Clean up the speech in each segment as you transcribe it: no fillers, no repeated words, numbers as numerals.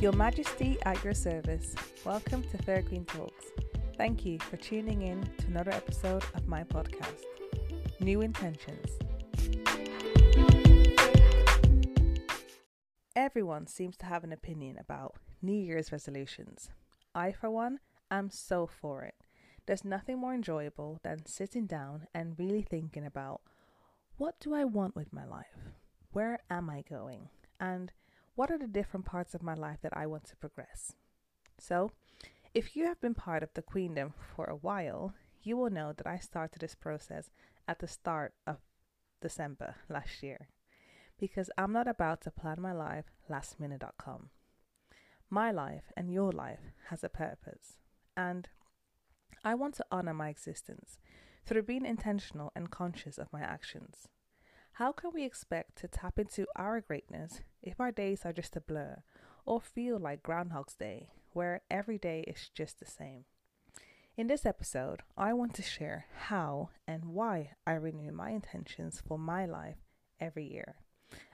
Your Majesty at your service. Welcome to Fairy Queen Talks. Thank you for tuning in to another episode of my podcast, New Intentions. Everyone seems to have an opinion about New Year's resolutions. I, for one, am so for it. There's nothing more enjoyable than sitting down and really thinking about, what do I want with my life? Where am I going? And what are the different parts of my life that I want to progress? So, if you have been part of the Queendom for a while, you will know that I started this process at the start of December last year, because I'm not about to plan my life lastminute.com. My life and your life has a purpose, and I want to honor my existence through being intentional and conscious of my actions. How can we expect to tap into our greatness if our days are just a blur or feel like Groundhog's Day, where every day is just the same? In this episode, I want to share how and why I renew my intentions for my life every year.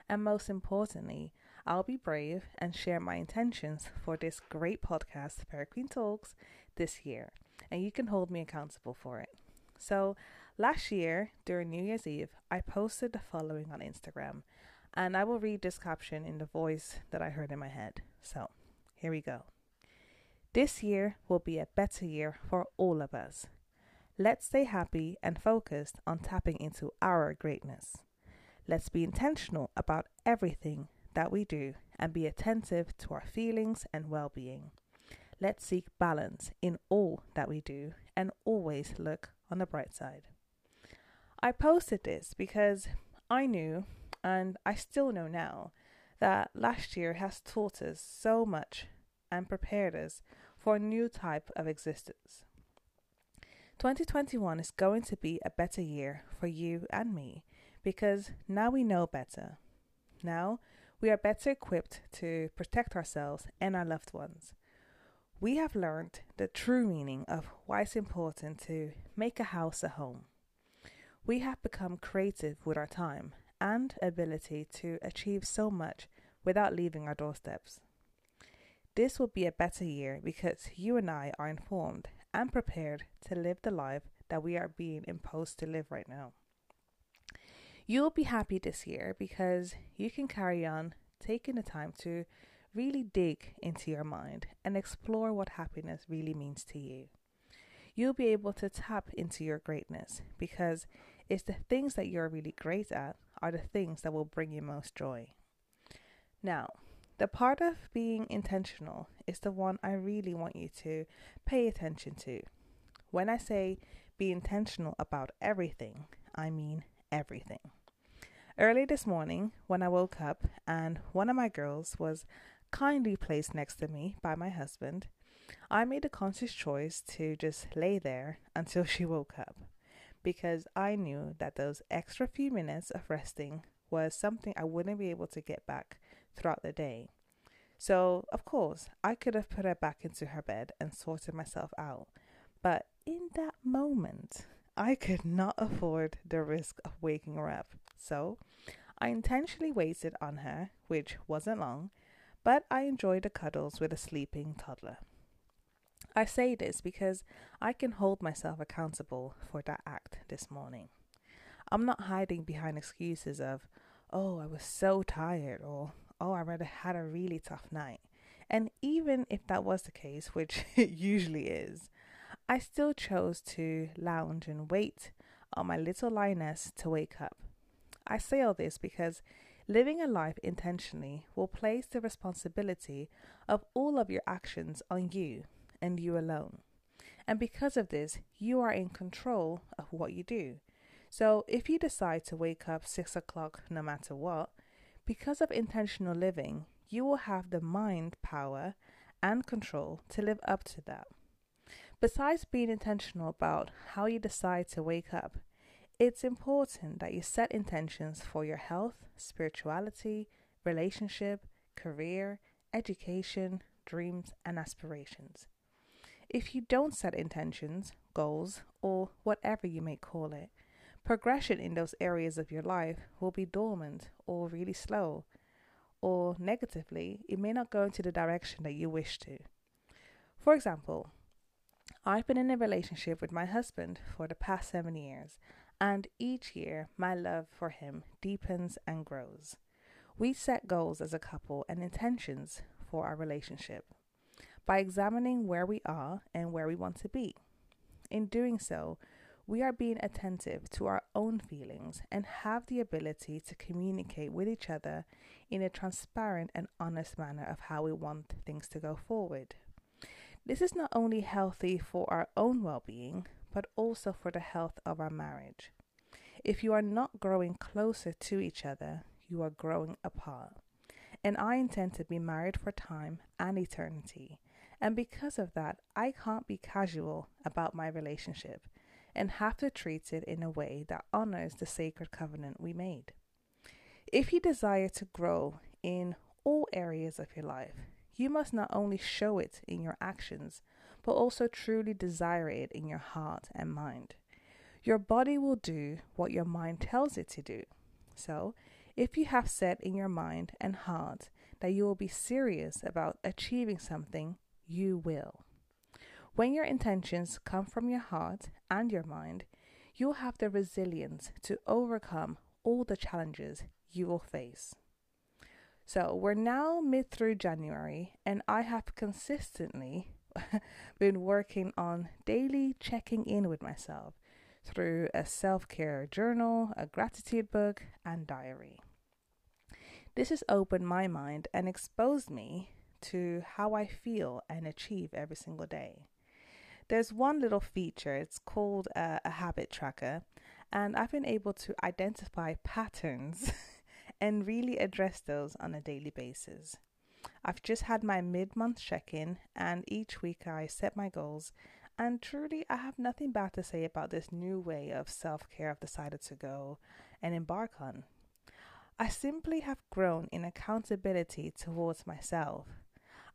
And most importantly, I'll be brave and share my intentions for this great podcast, Fairy Queen Talks, this year. And you can hold me accountable for it. So last year, during New Year's Eve, I posted the following on Instagram. And I will read this caption in the voice that I heard in my head. So here we go. This year will be a better year for all of us. Let's stay happy and focused on tapping into our greatness. Let's be intentional about everything that we do and be attentive to our feelings and well-being. Let's seek balance in all that we do and always look on the bright side. I posted this because I knew, and I still know now, that last year has taught us so much and prepared us for a new type of existence. 2021 is going to be a better year for you and me, because now we know better. Now we are better equipped to protect ourselves and our loved ones. We have learned the true meaning of why it's important to make a house a home. We have become creative with our time and ability to achieve so much without leaving our doorsteps. This will be a better year because you and I are informed and prepared to live the life that we are being imposed to live right now. You will be happy this year because you can carry on taking the time to really dig into your mind and explore what happiness really means to you. You'll be able to tap into your greatness because it's the things that you're really great at are the things that will bring you most joy. Now, the part of being intentional is the one I really want you to pay attention to. When I say be intentional about everything, I mean everything. Early this morning, when I woke up and one of my girls was kindly placed next to me by my husband, I made a conscious choice to just lay there until she woke up, because I knew that those extra few minutes of resting was something I wouldn't be able to get back throughout the day. So, of course, I could have put her back into her bed and sorted myself out. But in that moment, I could not afford the risk of waking her up. So, I intentionally waited on her, which wasn't long, but I enjoyed the cuddles with a sleeping toddler. I say this because I can hold myself accountable for that act this morning. I'm not hiding behind excuses of, oh, I was so tired, or oh, I had a really tough night. And even if that was the case, which it usually is, I still chose to lounge and wait on my little lioness to wake up. I say all this because living a life intentionally will place the responsibility of all of your actions on you and you alone. And because of this, you are in control of what you do. So if you decide to wake up 6 o'clock no matter what, because of intentional living, you will have the mind power and control to live up to that. Besides being intentional about how you decide to wake up, it's important that you set intentions for your health, spirituality, relationship, career, education, dreams, and aspirations. If you don't set intentions, goals, or whatever you may call it, progression in those areas of your life will be dormant or really slow. or negatively, it may not go into the direction that you wish to. For example, I've been in a relationship with my husband for the past 7 years, and each year my love for him deepens and grows. We set goals as a couple and intentions for our relationship by examining where we are and where we want to be. In doing so, we are being attentive to our own feelings and have the ability to communicate with each other in a transparent and honest manner of how we want things to go forward. This is not only healthy for our own well-being, but also for the health of our marriage. If you are not growing closer to each other, you are growing apart. And I intend to be married for time and eternity. And because of that, I can't be casual about my relationship and have to treat it in a way that honors the sacred covenant we made. If you desire to grow in all areas of your life, you must not only show it in your actions, but also truly desire it in your heart and mind. Your body will do what your mind tells it to do. So, if you have set in your mind and heart that you will be serious about achieving something, you will. When your intentions come from your heart and your mind, you'll have the resilience to overcome all the challenges you will face. So we're now mid through January, and I have consistently been working on daily checking in with myself through a self-care journal, a gratitude book, and diary. This has opened my mind and exposed me to how I feel and achieve every single day. There's one little feature, it's called a habit tracker, and I've been able to identify patterns and really address those on a daily basis. I've just had my mid-month check-in, and each week I set my goals, and truly I have nothing bad to say about this new way of self-care I've decided to go and embark on. I simply have grown in accountability towards myself.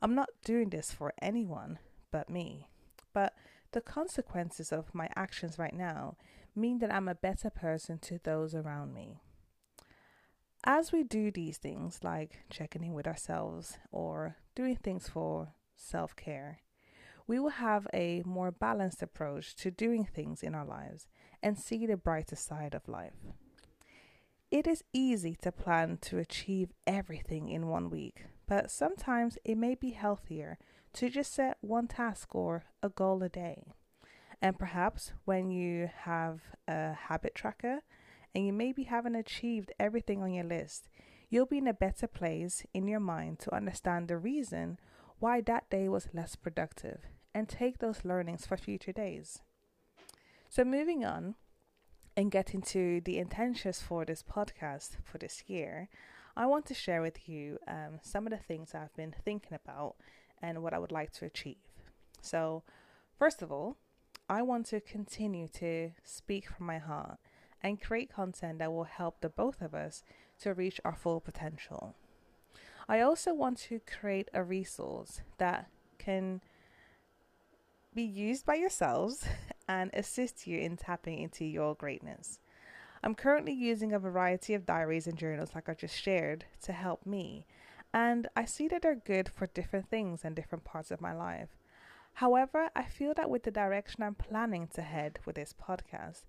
I'm not doing this for anyone but me. But the consequences of my actions right now mean that I'm a better person to those around me. As we do these things, like checking in with ourselves or doing things for self-care, we will have a more balanced approach to doing things in our lives and see the brighter side of life. It is easy to plan to achieve everything in 1 week, but sometimes it may be healthier to just set one task or a goal a day. And perhaps when you have a habit tracker and you maybe haven't achieved everything on your list, you'll be in a better place in your mind to understand the reason why that day was less productive and take those learnings for future days. So moving on and getting to the intentions for this podcast for this year, I want to share with you some of the things I've been thinking about and what I would like to achieve. So, first of all, I want to continue to speak from my heart and create content that will help the both of us to reach our full potential. I also want to create a resource that can be used by yourselves and assist you in tapping into your greatness. I'm currently using a variety of diaries and journals, like I just shared, to help me. And I see that they're good for different things and different parts of my life. However, I feel that with the direction I'm planning to head with this podcast,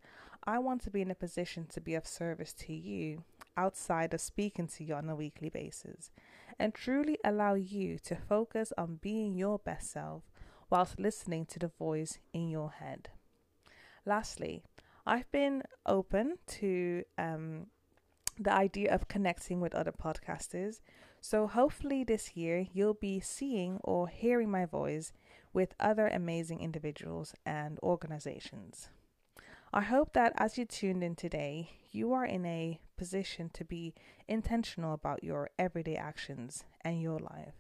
I want to be in a position to be of service to you outside of speaking to you on a weekly basis, and truly allow you to focus on being your best self whilst listening to the voice in your head. Lastly, I've been open to the idea of connecting with other podcasters. So hopefully this year you'll be seeing or hearing my voice with other amazing individuals and organizations. I hope that as you tuned in today, you are in a position to be intentional about your everyday actions and your life.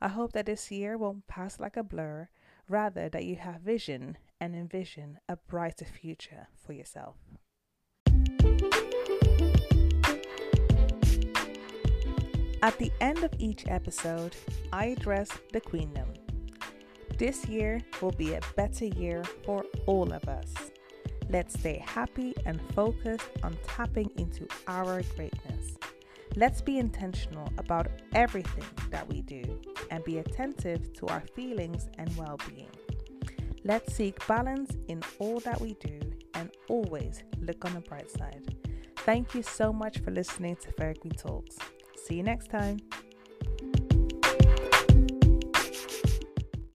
I hope that this year won't pass like a blur, rather that you have vision and envision a brighter future for yourself. At the end of each episode, I address the Queendom. This year will be a better year for all of us. Let's stay happy and focused on tapping into our greatness. Let's be intentional about everything that we do and be attentive to our feelings and well-being. Let's seek balance in all that we do and always look on the bright side. Thank you so much for listening to Fairy Queen Talks. See you next time.